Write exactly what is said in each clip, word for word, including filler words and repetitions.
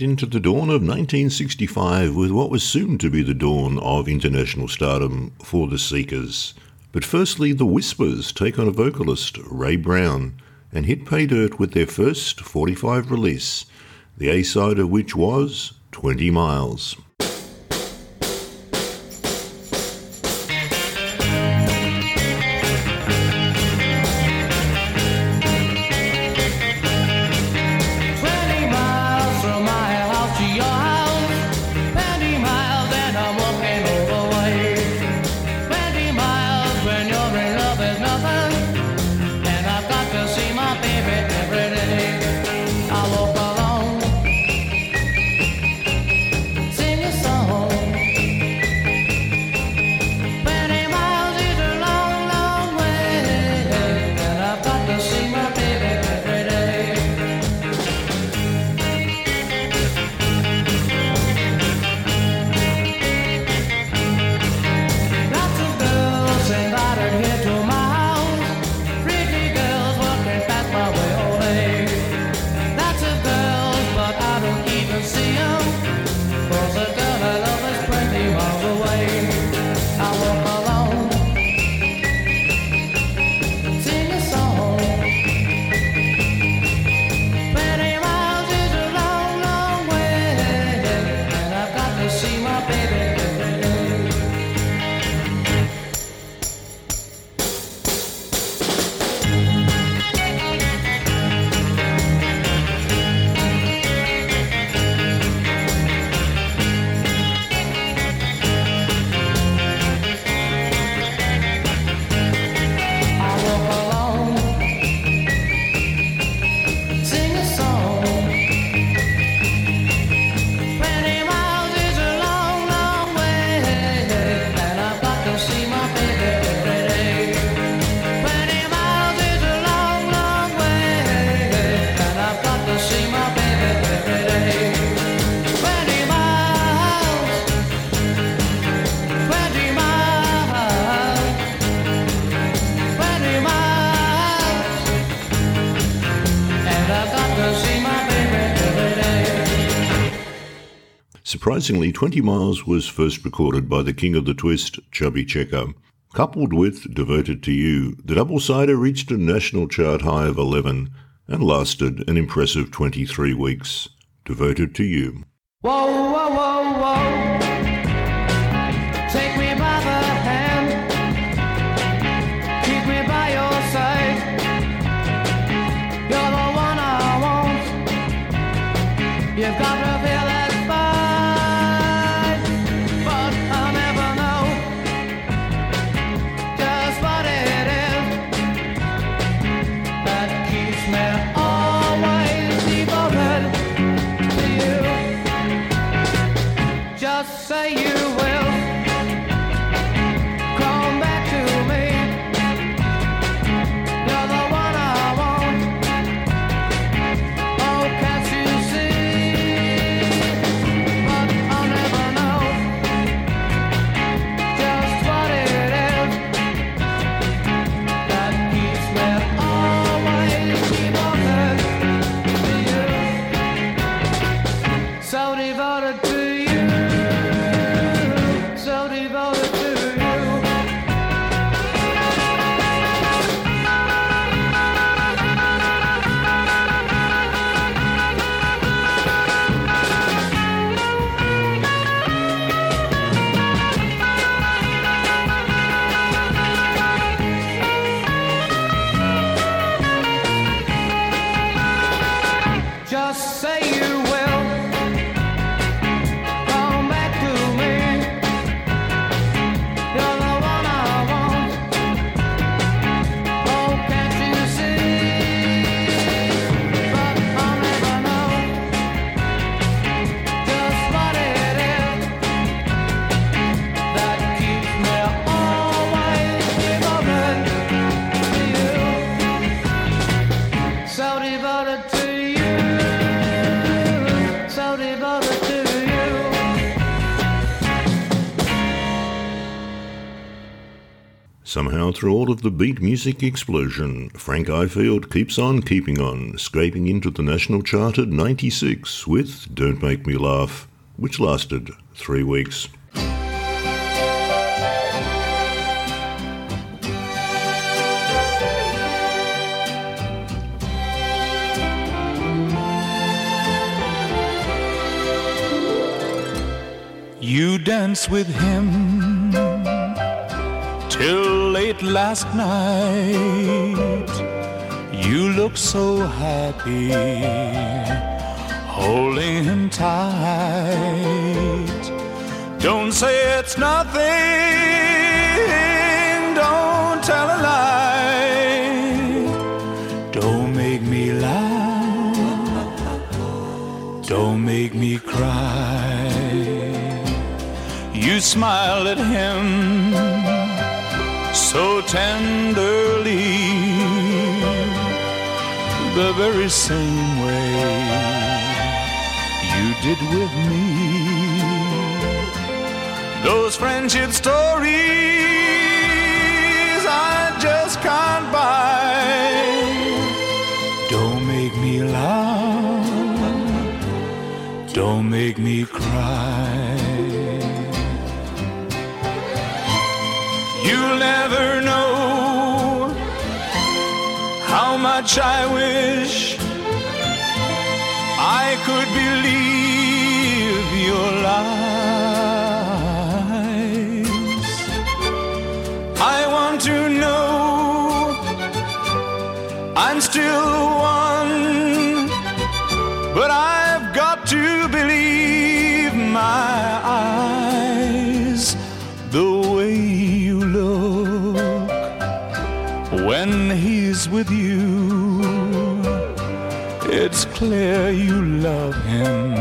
straight into the dawn of nineteen sixty-five with what was soon to be the dawn of international stardom for The Seekers. But firstly, The Whispers take on a vocalist, Ray Brown, and hit pay dirt with their first forty-five release, the A-side of which was twenty miles. Surprisingly, twenty miles was first recorded by the king of the twist, Chubby Checker. Coupled with Devoted to You, the double-sider reached a national chart high of eleven and lasted an impressive twenty-three weeks. Devoted to You. Whoa, whoa, whoa, whoa. Take me by the hand. Keep me by your side. You're the one I want. You've got to feel that. Say you will Somehow, through all of the beat music explosion, Frank Ifield keeps on keeping on, scraping into the national chart at ninety-six with Don't Make Me Laugh, which lasted three weeks. You danced with him till late last night. You looked so happy, holding him tight. Don't say it's nothing, don't tell a lie. Don't make me laugh, don't make me cry. You smiled at him so tenderly, the very same way you did with me. Those friendship stories I just can't buy. Don't make me laugh, don't make me cry. You'll never know how much I wish I could believe your lies. I want to know I'm still one, but I've got to believe my eyes. The way when he's with you, it's clear you love him.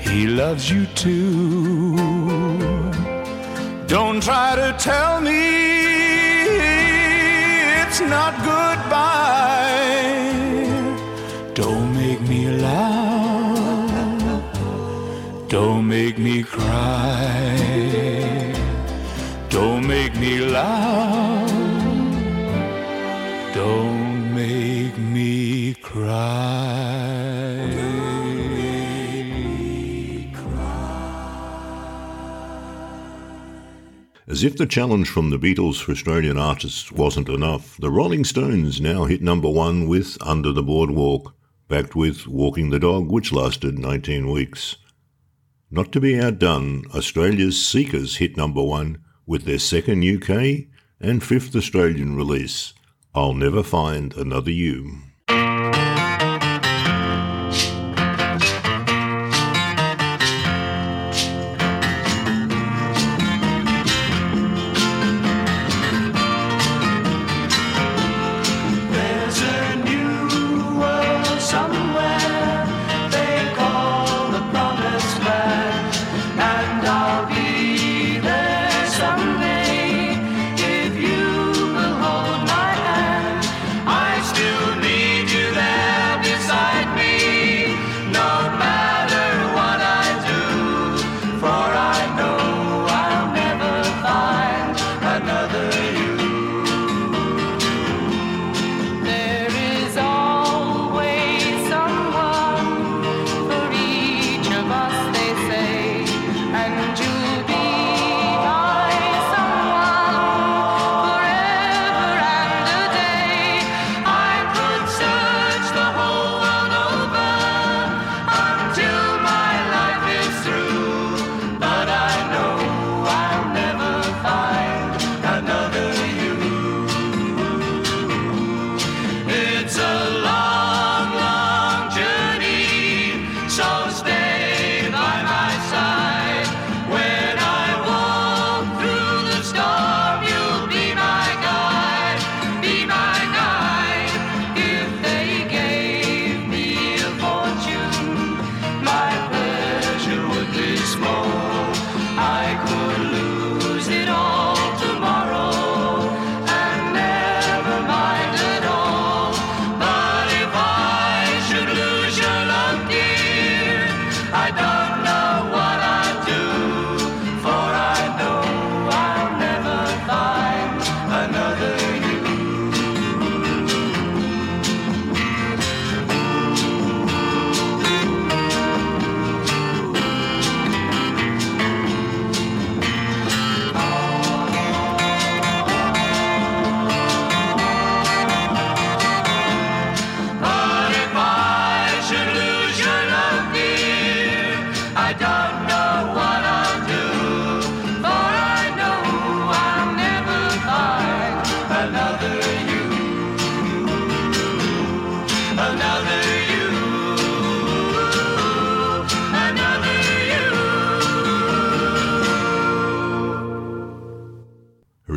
He loves you too. Don't try to tell me it's not goodbye. Don't make me laugh, don't make me cry. Don't make me laugh, don't make me cry. Don't make me cry. As if the challenge from the Beatles for Australian artists wasn't enough, the Rolling Stones now hit number one with Under the Boardwalk, backed with Walking the Dog, which lasted nineteen weeks. Not to be outdone, Australia's Seekers hit number one with their second U K and fifth Australian release, I'll Never Find Another You. You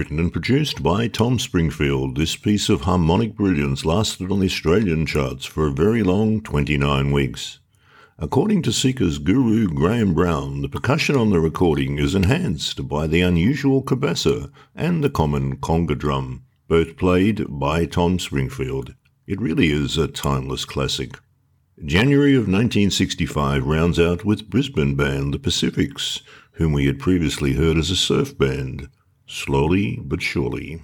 written and produced by Tom Springfield, this piece of harmonic brilliance lasted on the Australian charts for a very long twenty-nine weeks. According to Seekers guru Graham Brown, the percussion on the recording is enhanced by the unusual cabasa and the common conga drum, both played by Tom Springfield. It really is a timeless classic. January of nineteen sixty-five rounds out with Brisbane band The Pacifics, whom we had previously heard as a surf band, Slowly But Surely.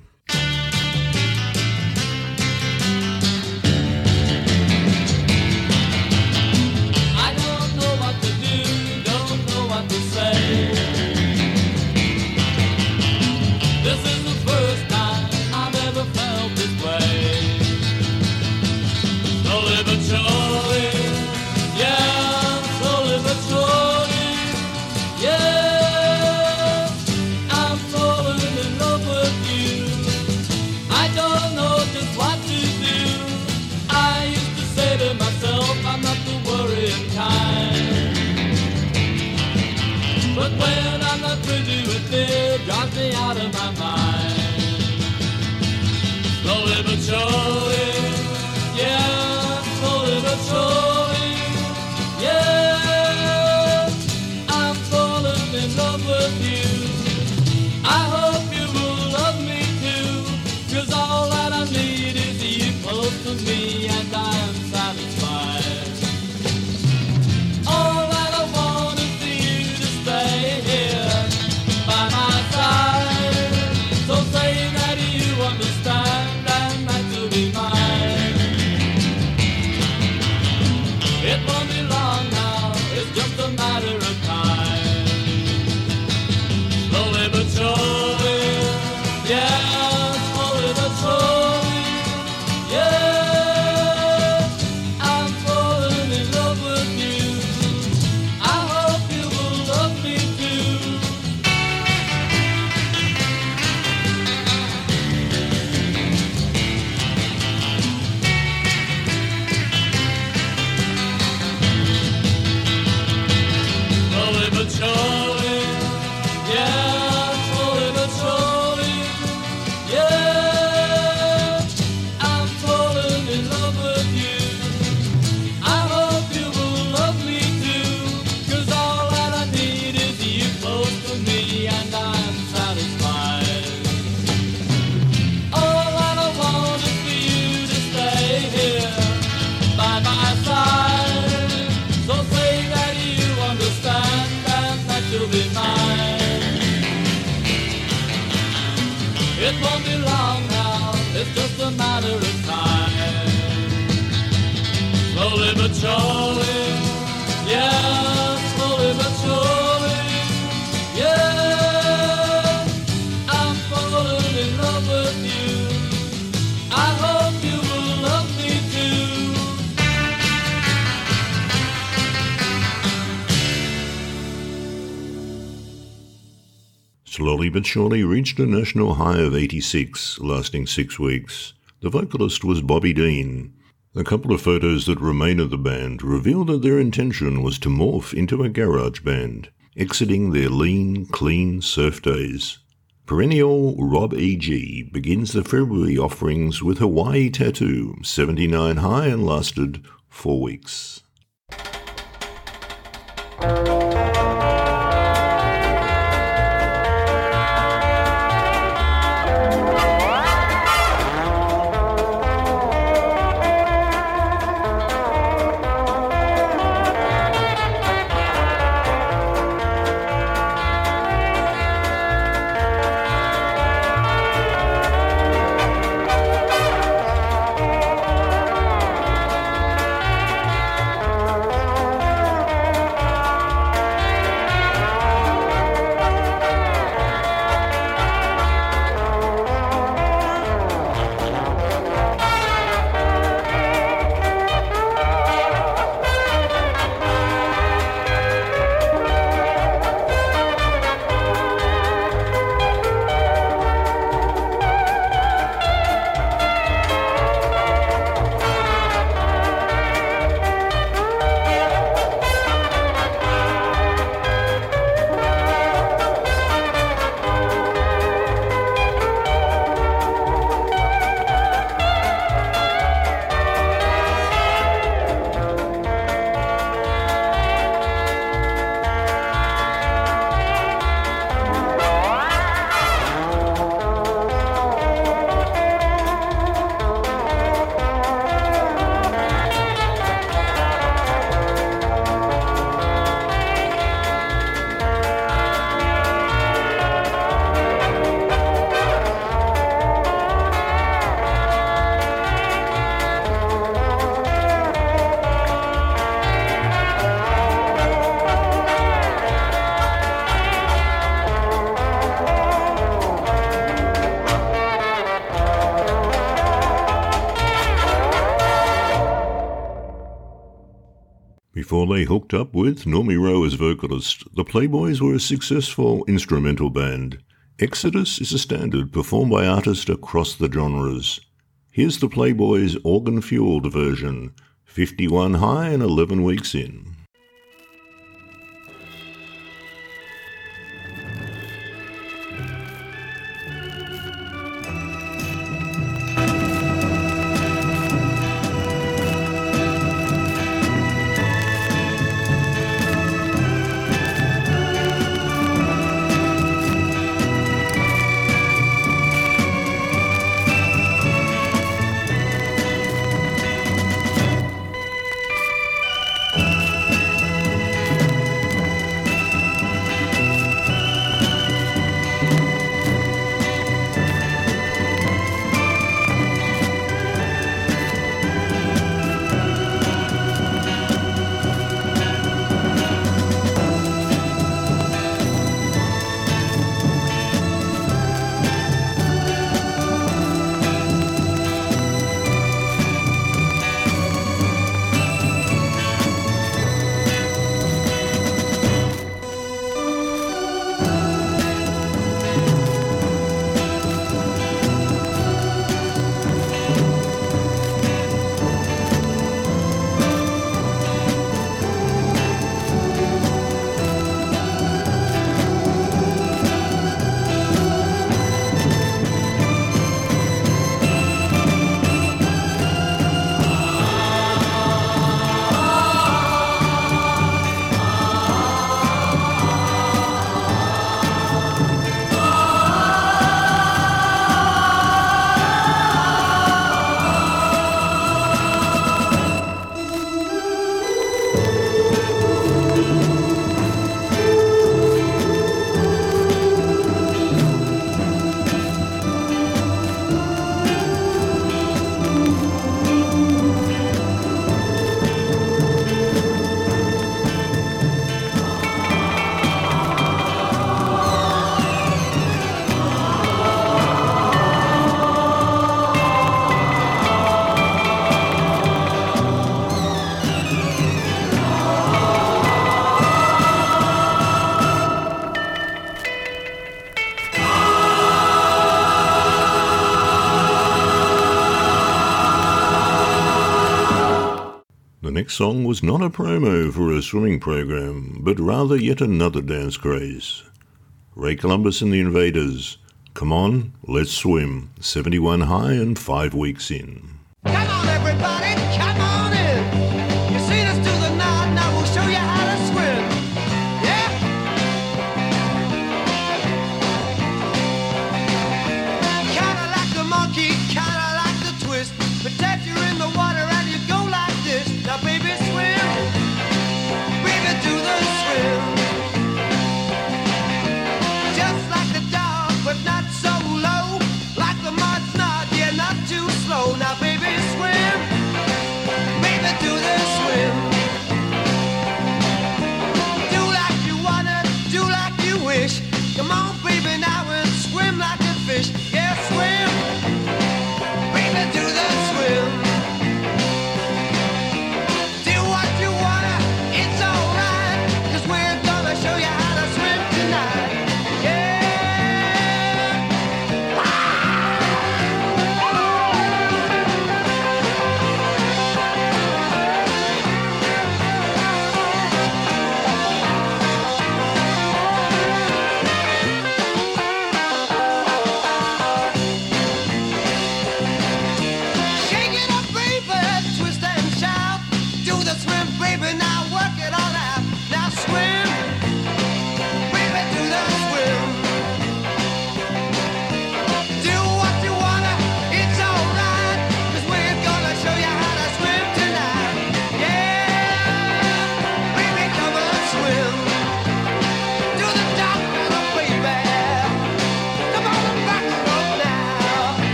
Slowly But Surely reached a national high of eighty-six, lasting six weeks. The vocalist was Bobby Dean. A couple of photos that remain of the band reveal that their intention was to morph into a garage band, exiting their lean, clean surf days. Perennial Rob E G begins the February offerings with Hawaii Tattoo, seventy-nine high and lasted four weeks. before they hooked up with Normie Rowe as vocalist. The Playboys were a successful instrumental band. Exodus is a standard performed by artists across the genres. Here's the Playboys' organ-fueled version, fifty-one high and eleven weeks in. The song was not a promo for a swimming program, but rather yet another dance craze. Ray Columbus and the Invaders, Come On, Let's Swim, seventy-one high and five weeks in. Come on everybody, come on in. You've seen us do the nod, now we'll show you how to swim. Yeah? Kinda like the monkey, kinda like the twist, pretend you're in the water and you go like this. Now baby, now, baby, swim.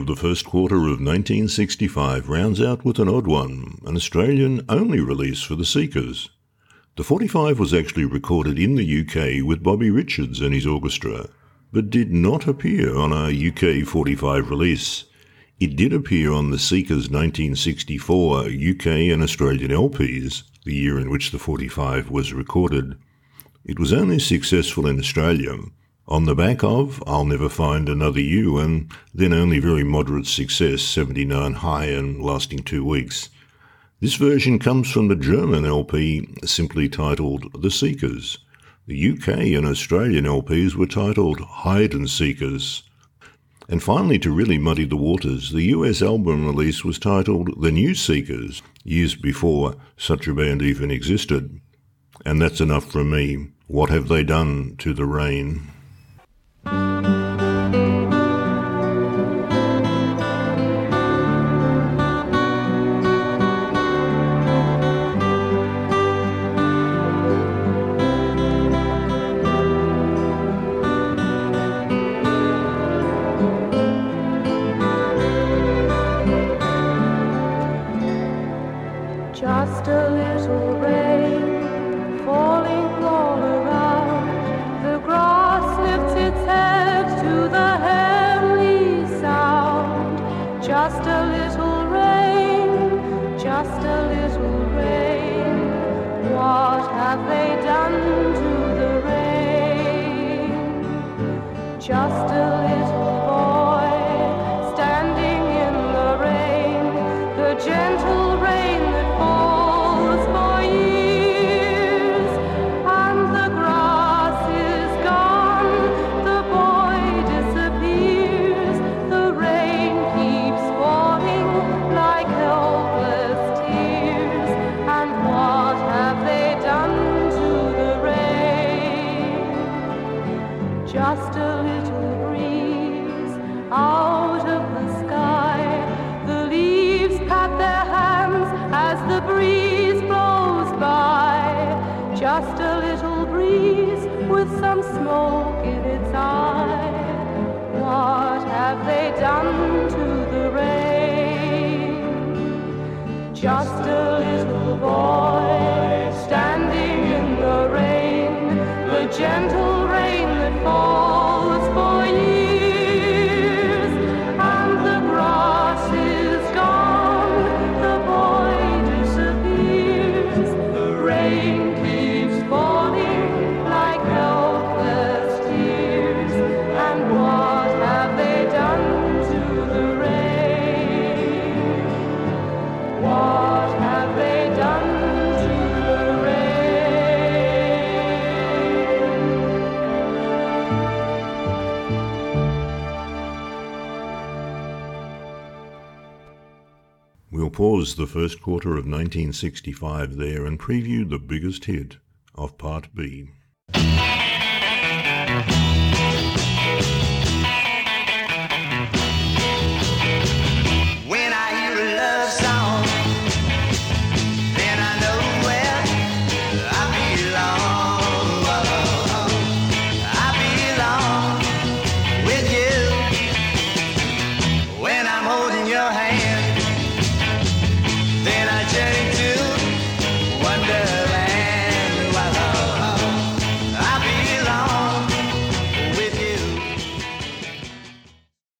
of the first quarter of nineteen sixty-five rounds out with an odd one, an Australian-only release for The Seekers. The forty-five was actually recorded in the U K with Bobby Richards and his orchestra, but did not appear on a U K forty-five release. It did appear on The Seekers' nineteen sixty-four U K and Australian L Ps, the year in which the forty-five was recorded. It was only successful in Australia, on the back of I'll Never Find Another You, and then only very moderate success, seventy-nine high and lasting two weeks. This version comes from the German L P, simply titled The Seekers. The U K and Australian L Ps were titled Hide and Seekers. And finally, to really muddy the waters, the U S album release was titled The New Seekers, years before such a band even existed. And that's enough from me. What have they done to the rain? Pause the first quarter of nineteen sixty-five there and preview the biggest hit of Part B.